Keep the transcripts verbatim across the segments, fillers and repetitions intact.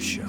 Show.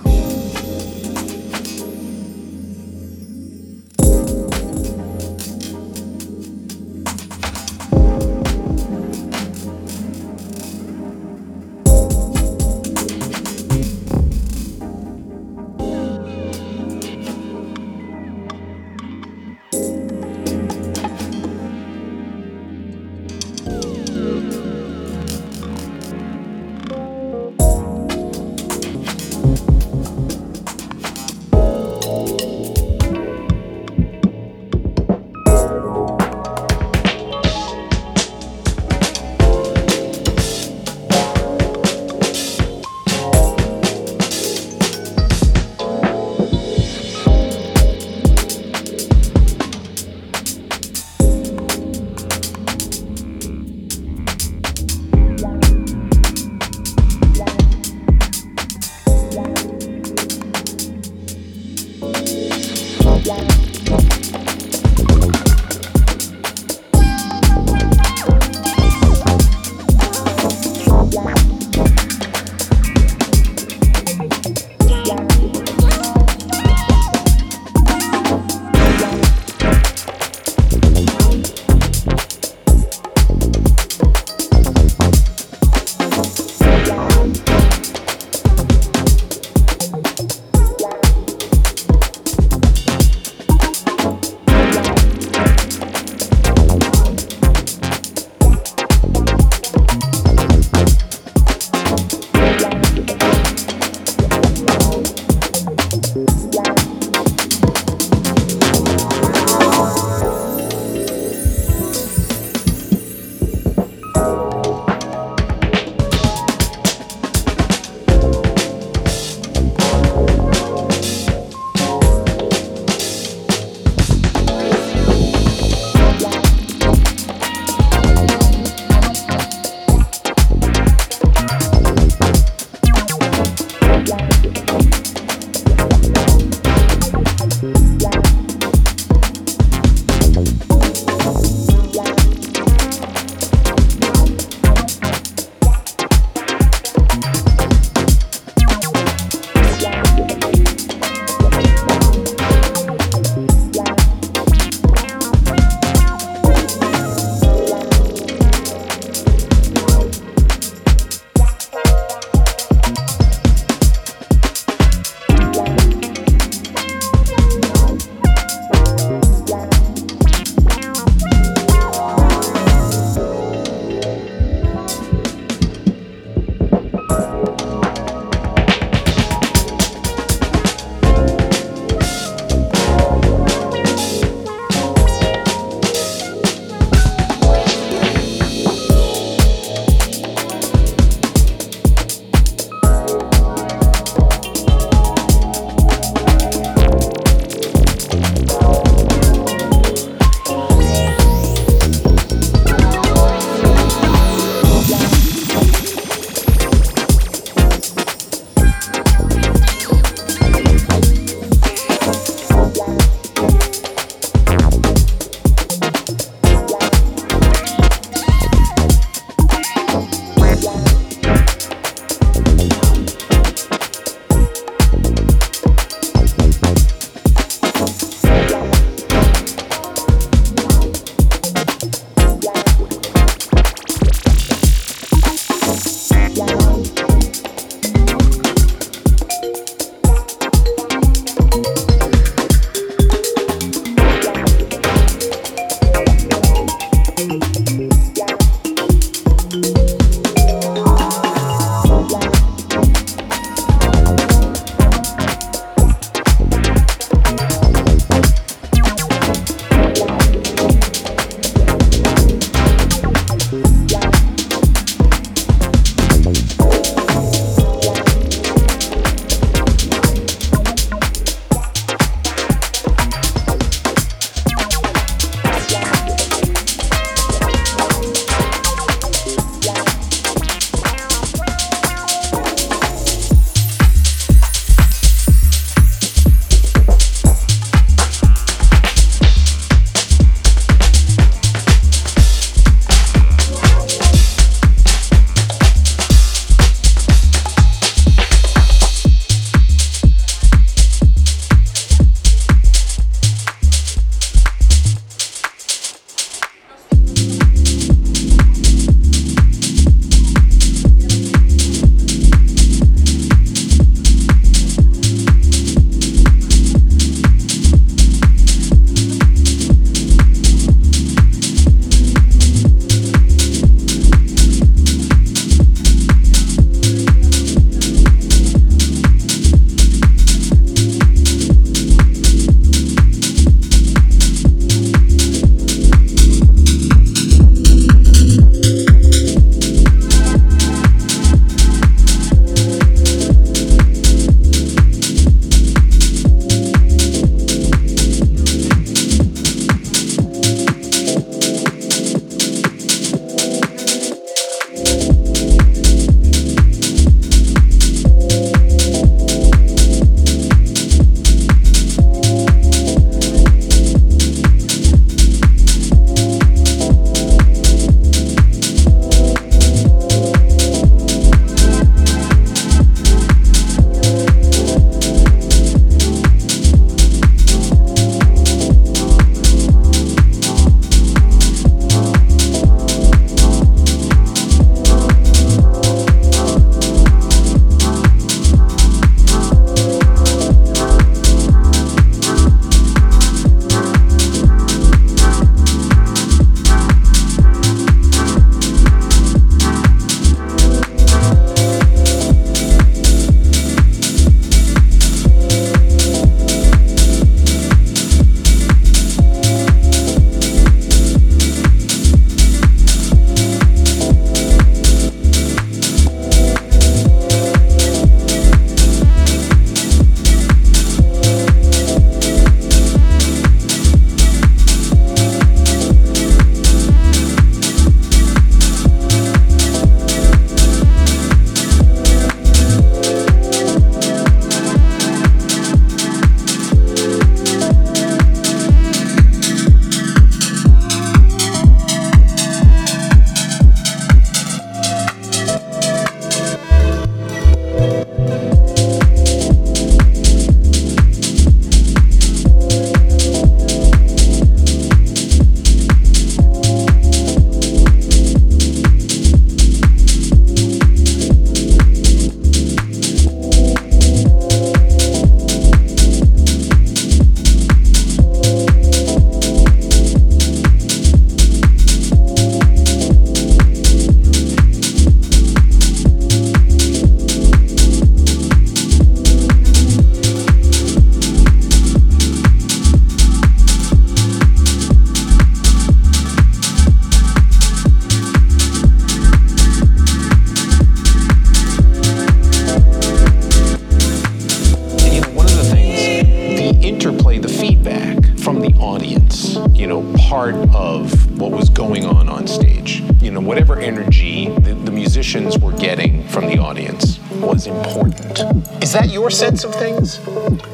part of what was going on on stage. You know, whatever energy the, the musicians were getting from the audience was important. Is that your sense of things?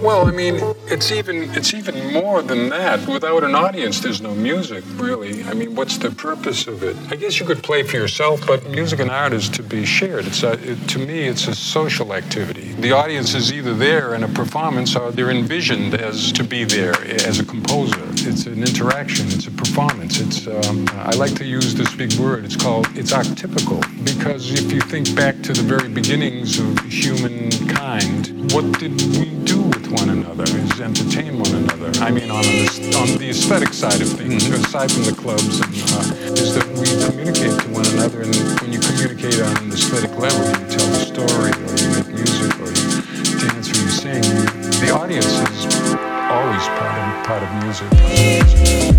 Well, I mean, it's even it's even more than that. Without an audience, there's no music, really. I mean, what's the purpose of it? I guess you could play for yourself, but music and art is to be shared. It's a, it, to me, it's a social activity. The audience is either there in a performance or they're envisioned as to be there as a composer. It's an interaction. It's a performance. It's um, I like to use this big word. It's called, it's archetypical, because if you think back to the very beginnings of humankind, what did we do with one another? Is entertain one another. I mean, on the, on the aesthetic side of things, mm-hmm. aside from the clubs, and, uh, is that we communicate to one another, and when you communicate on an aesthetic level, you tell a story, or you make music, or you dance, or you sing. The audience is always part of, part of music. Part of music.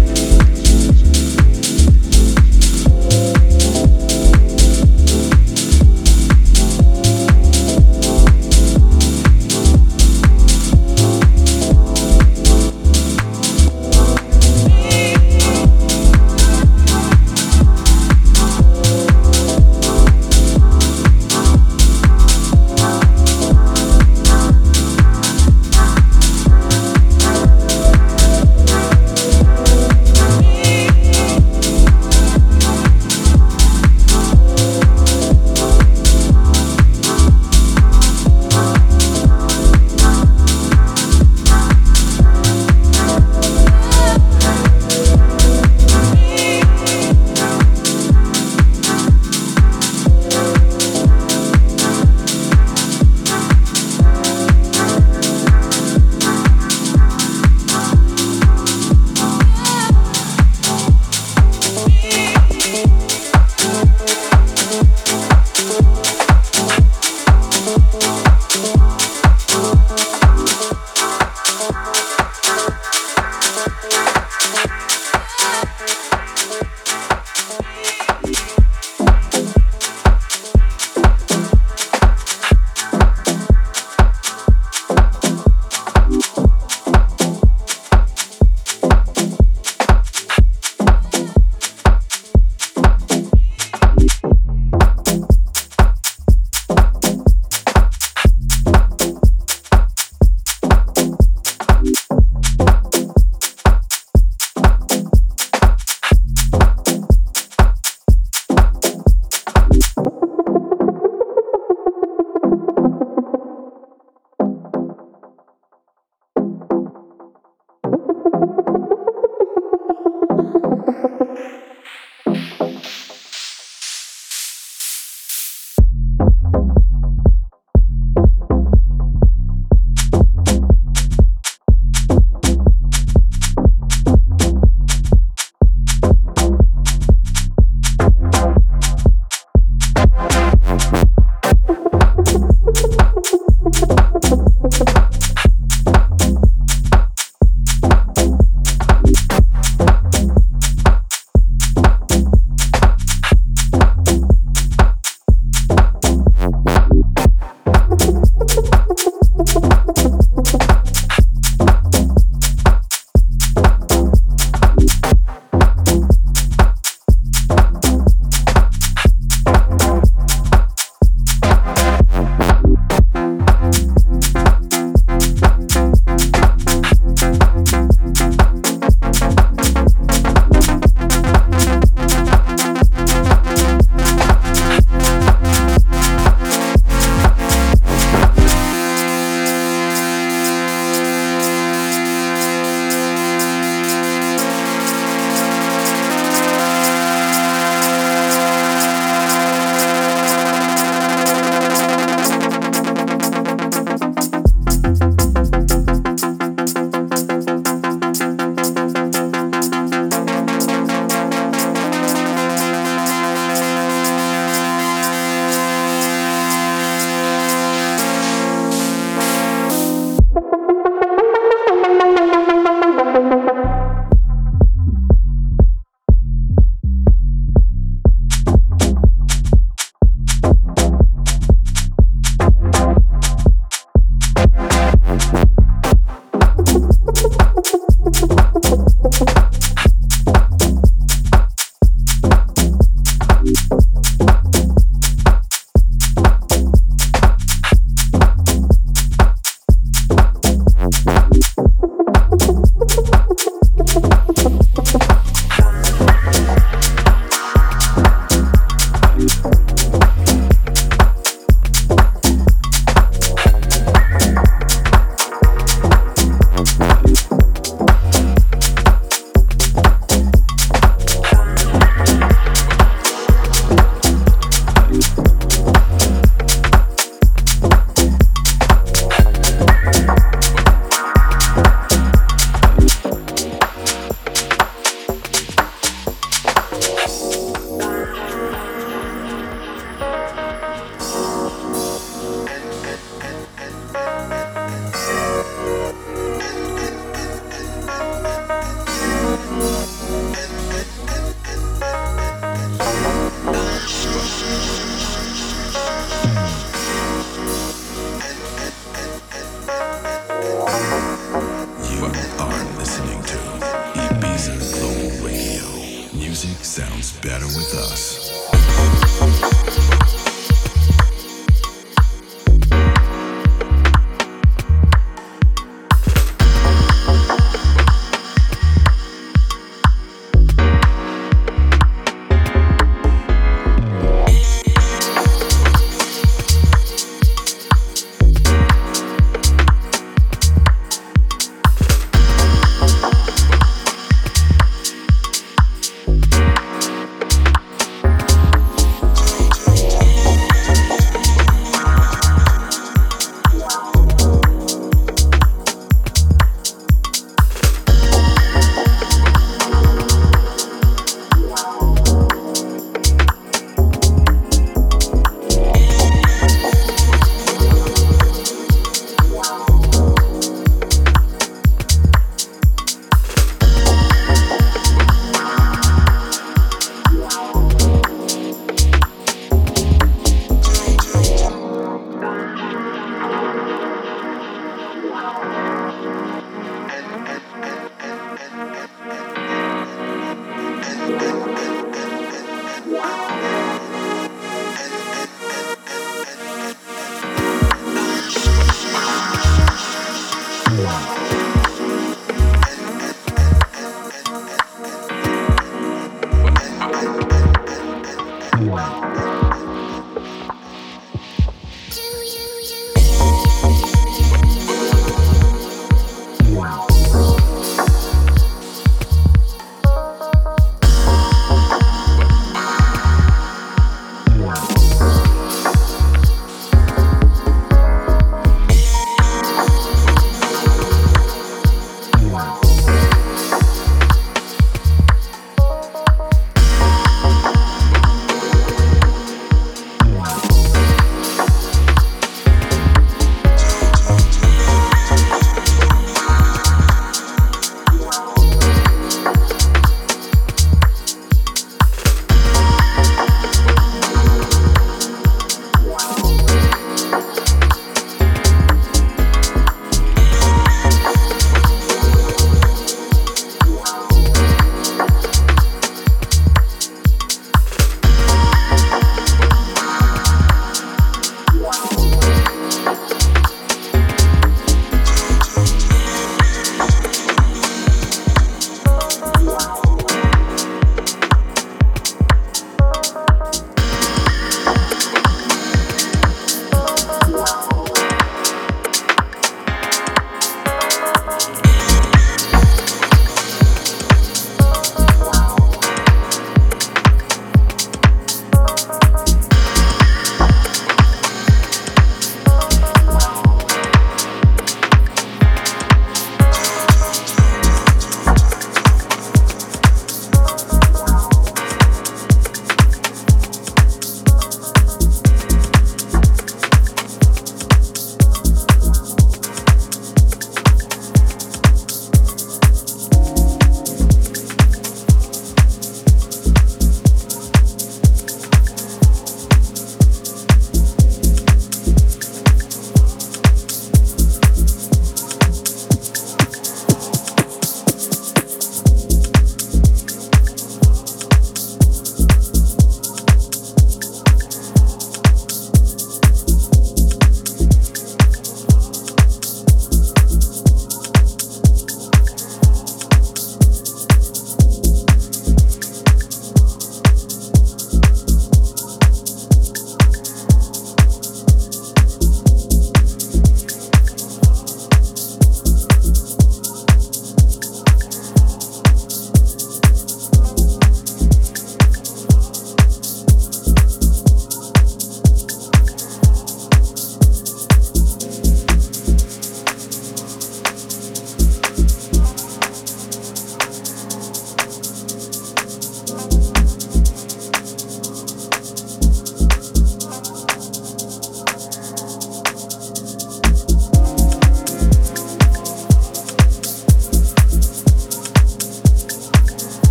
sounds better with us.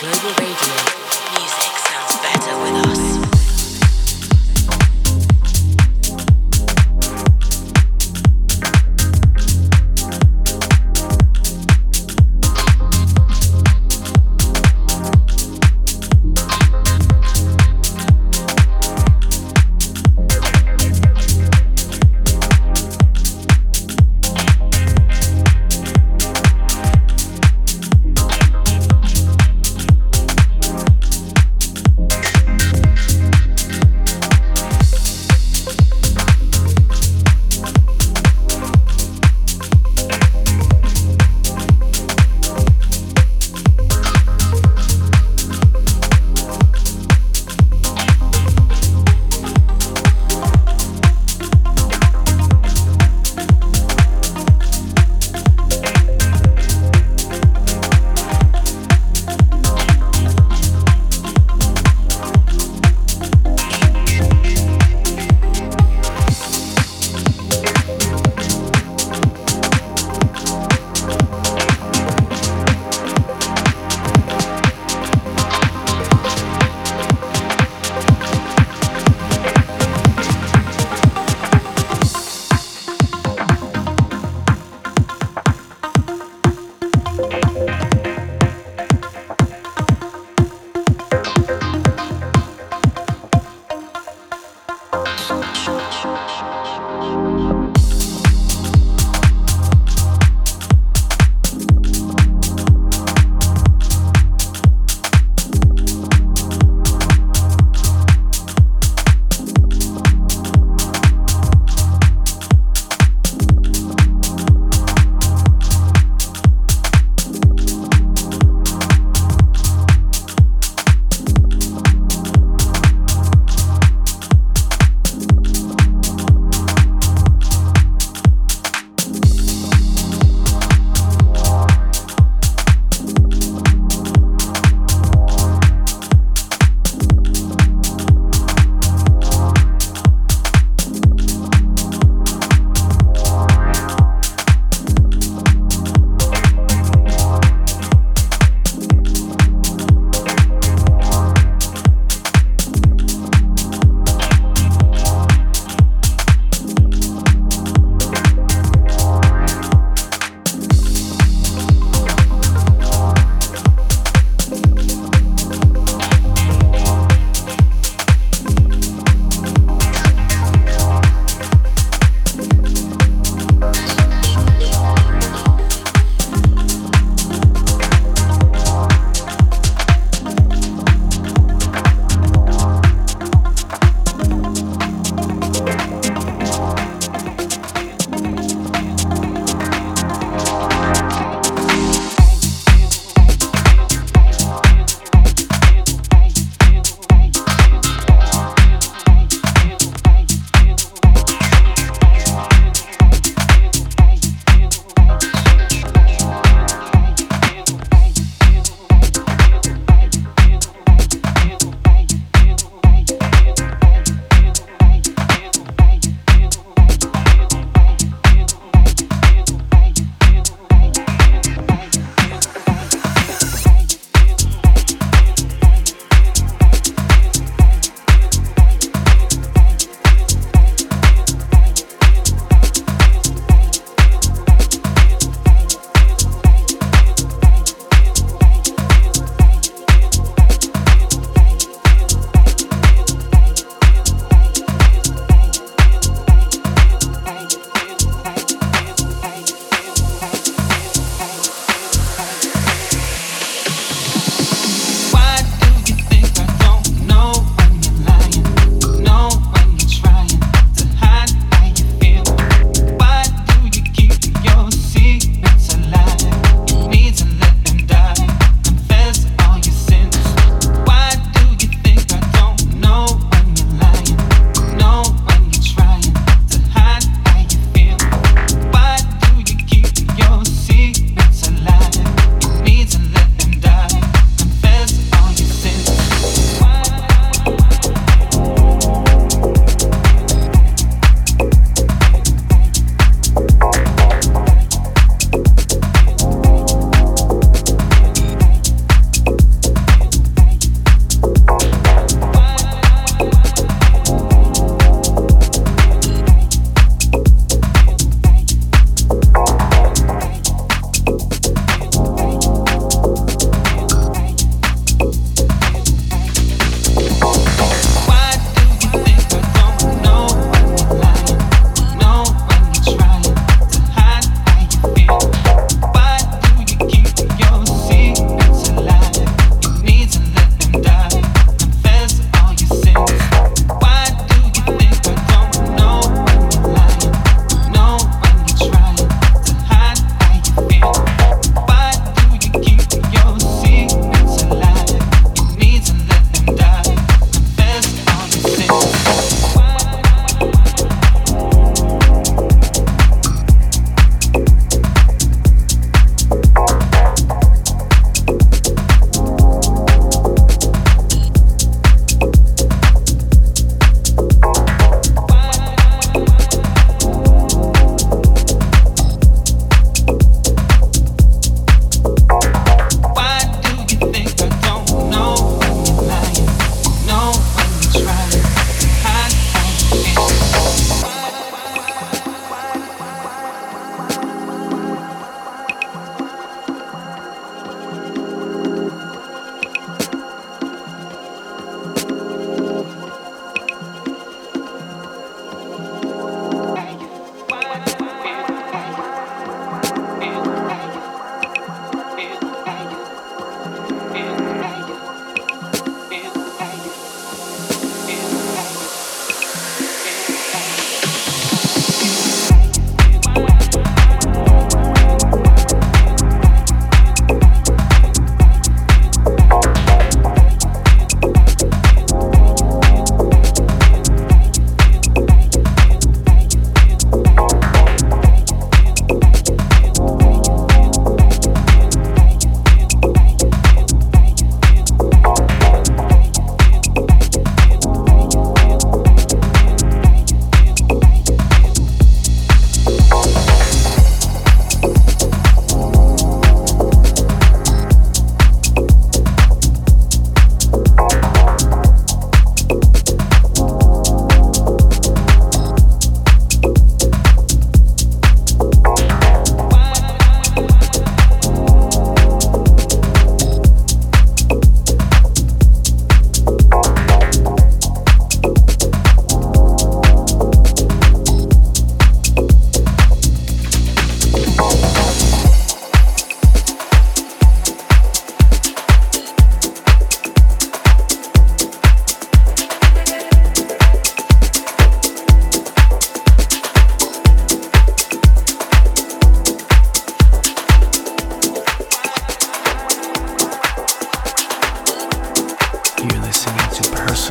Global Radio. Music sounds better with us.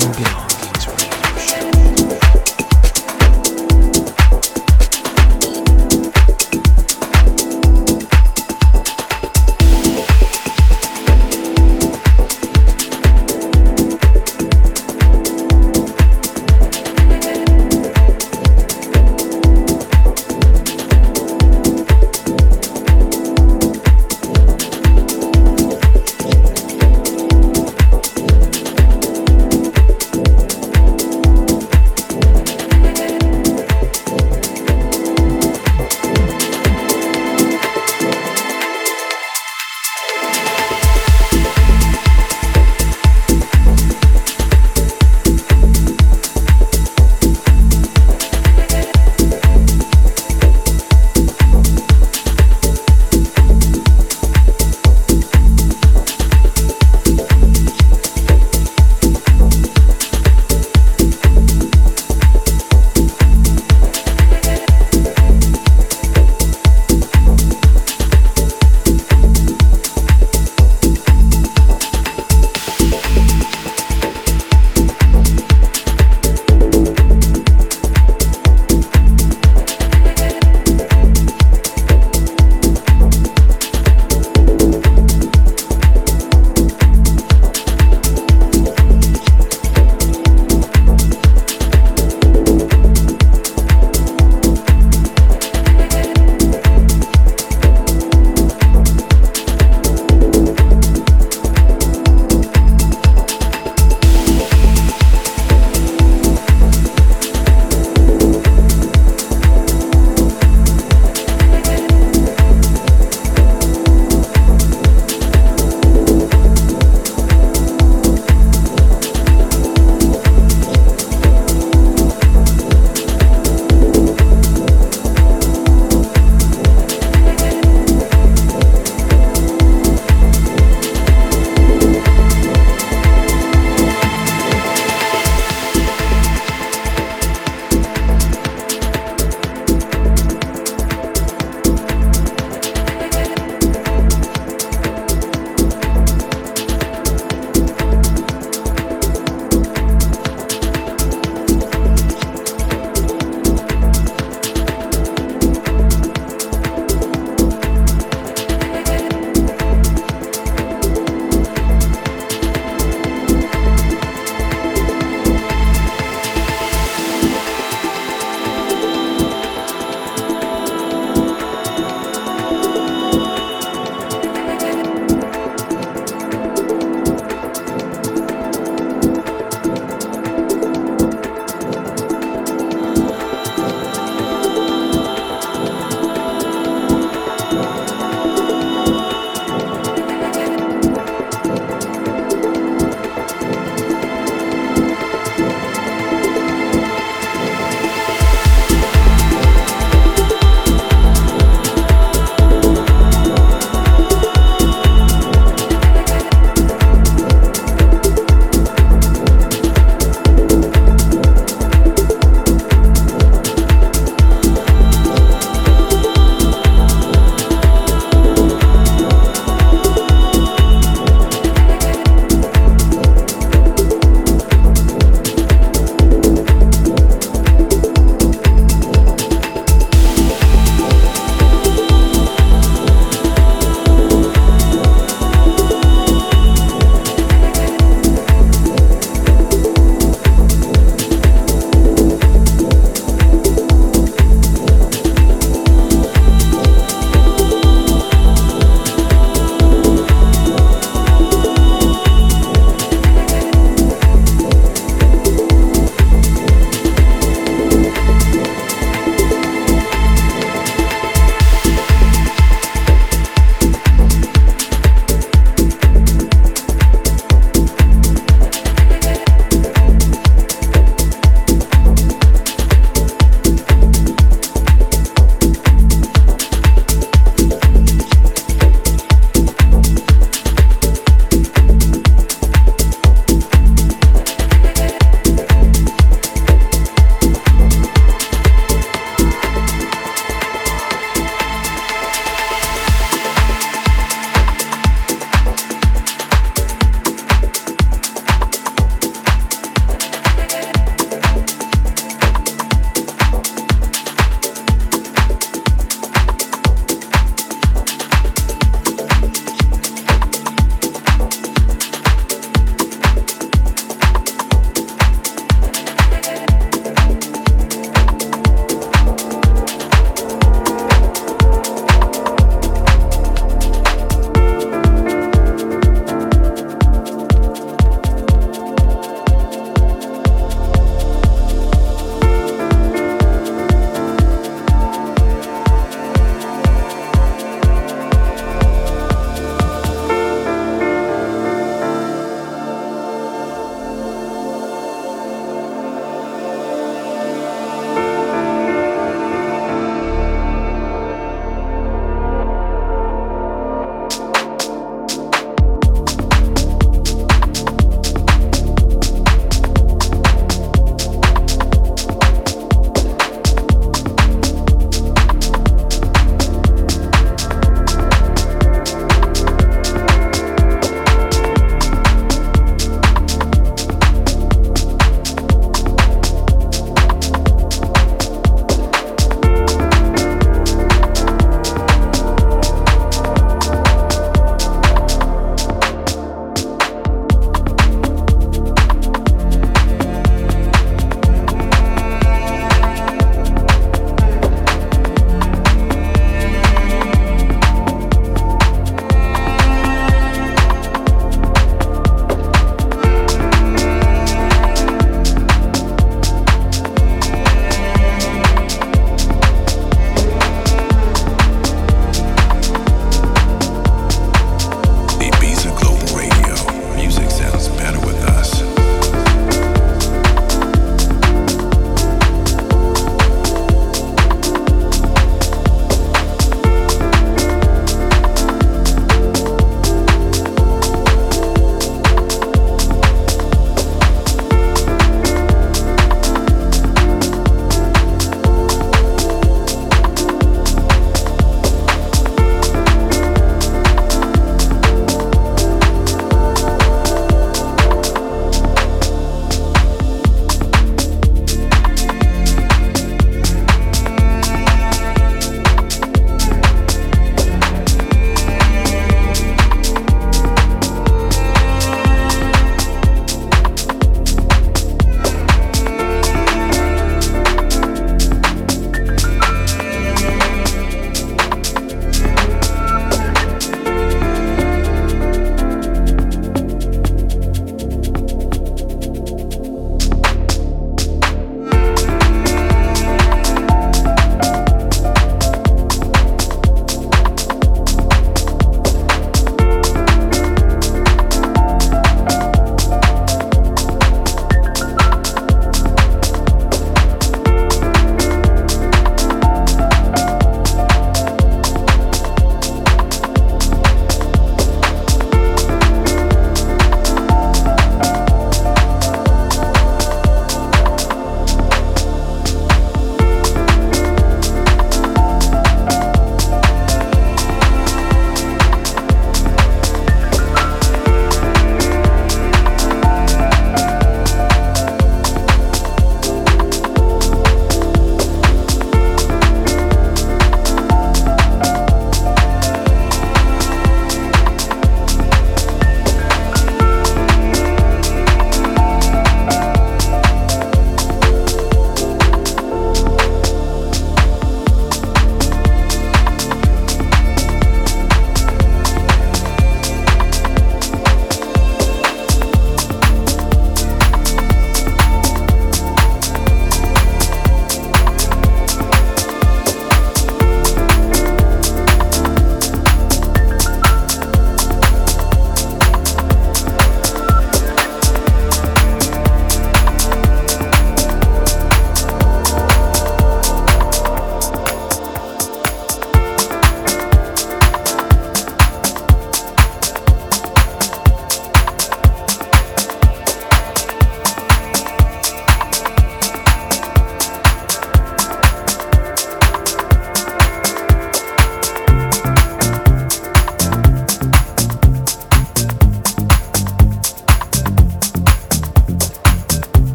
some belonging.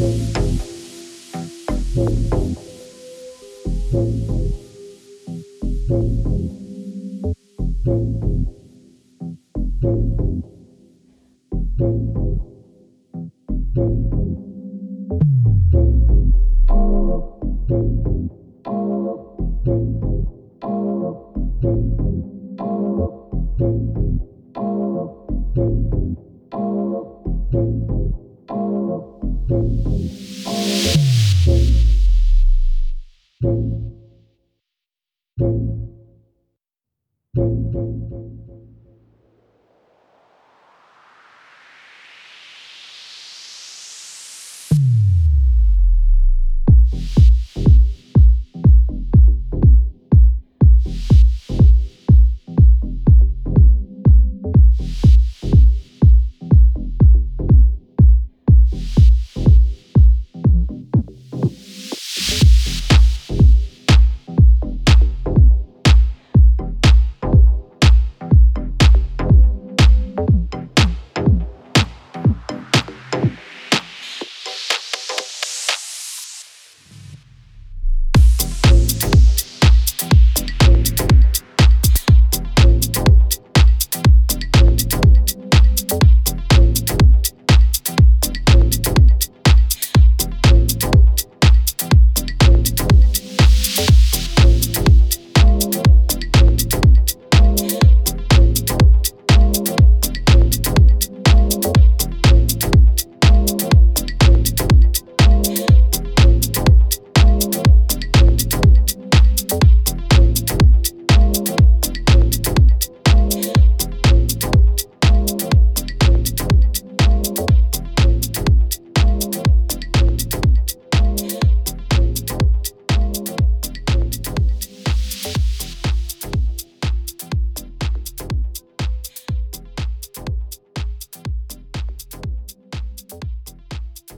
Thank you.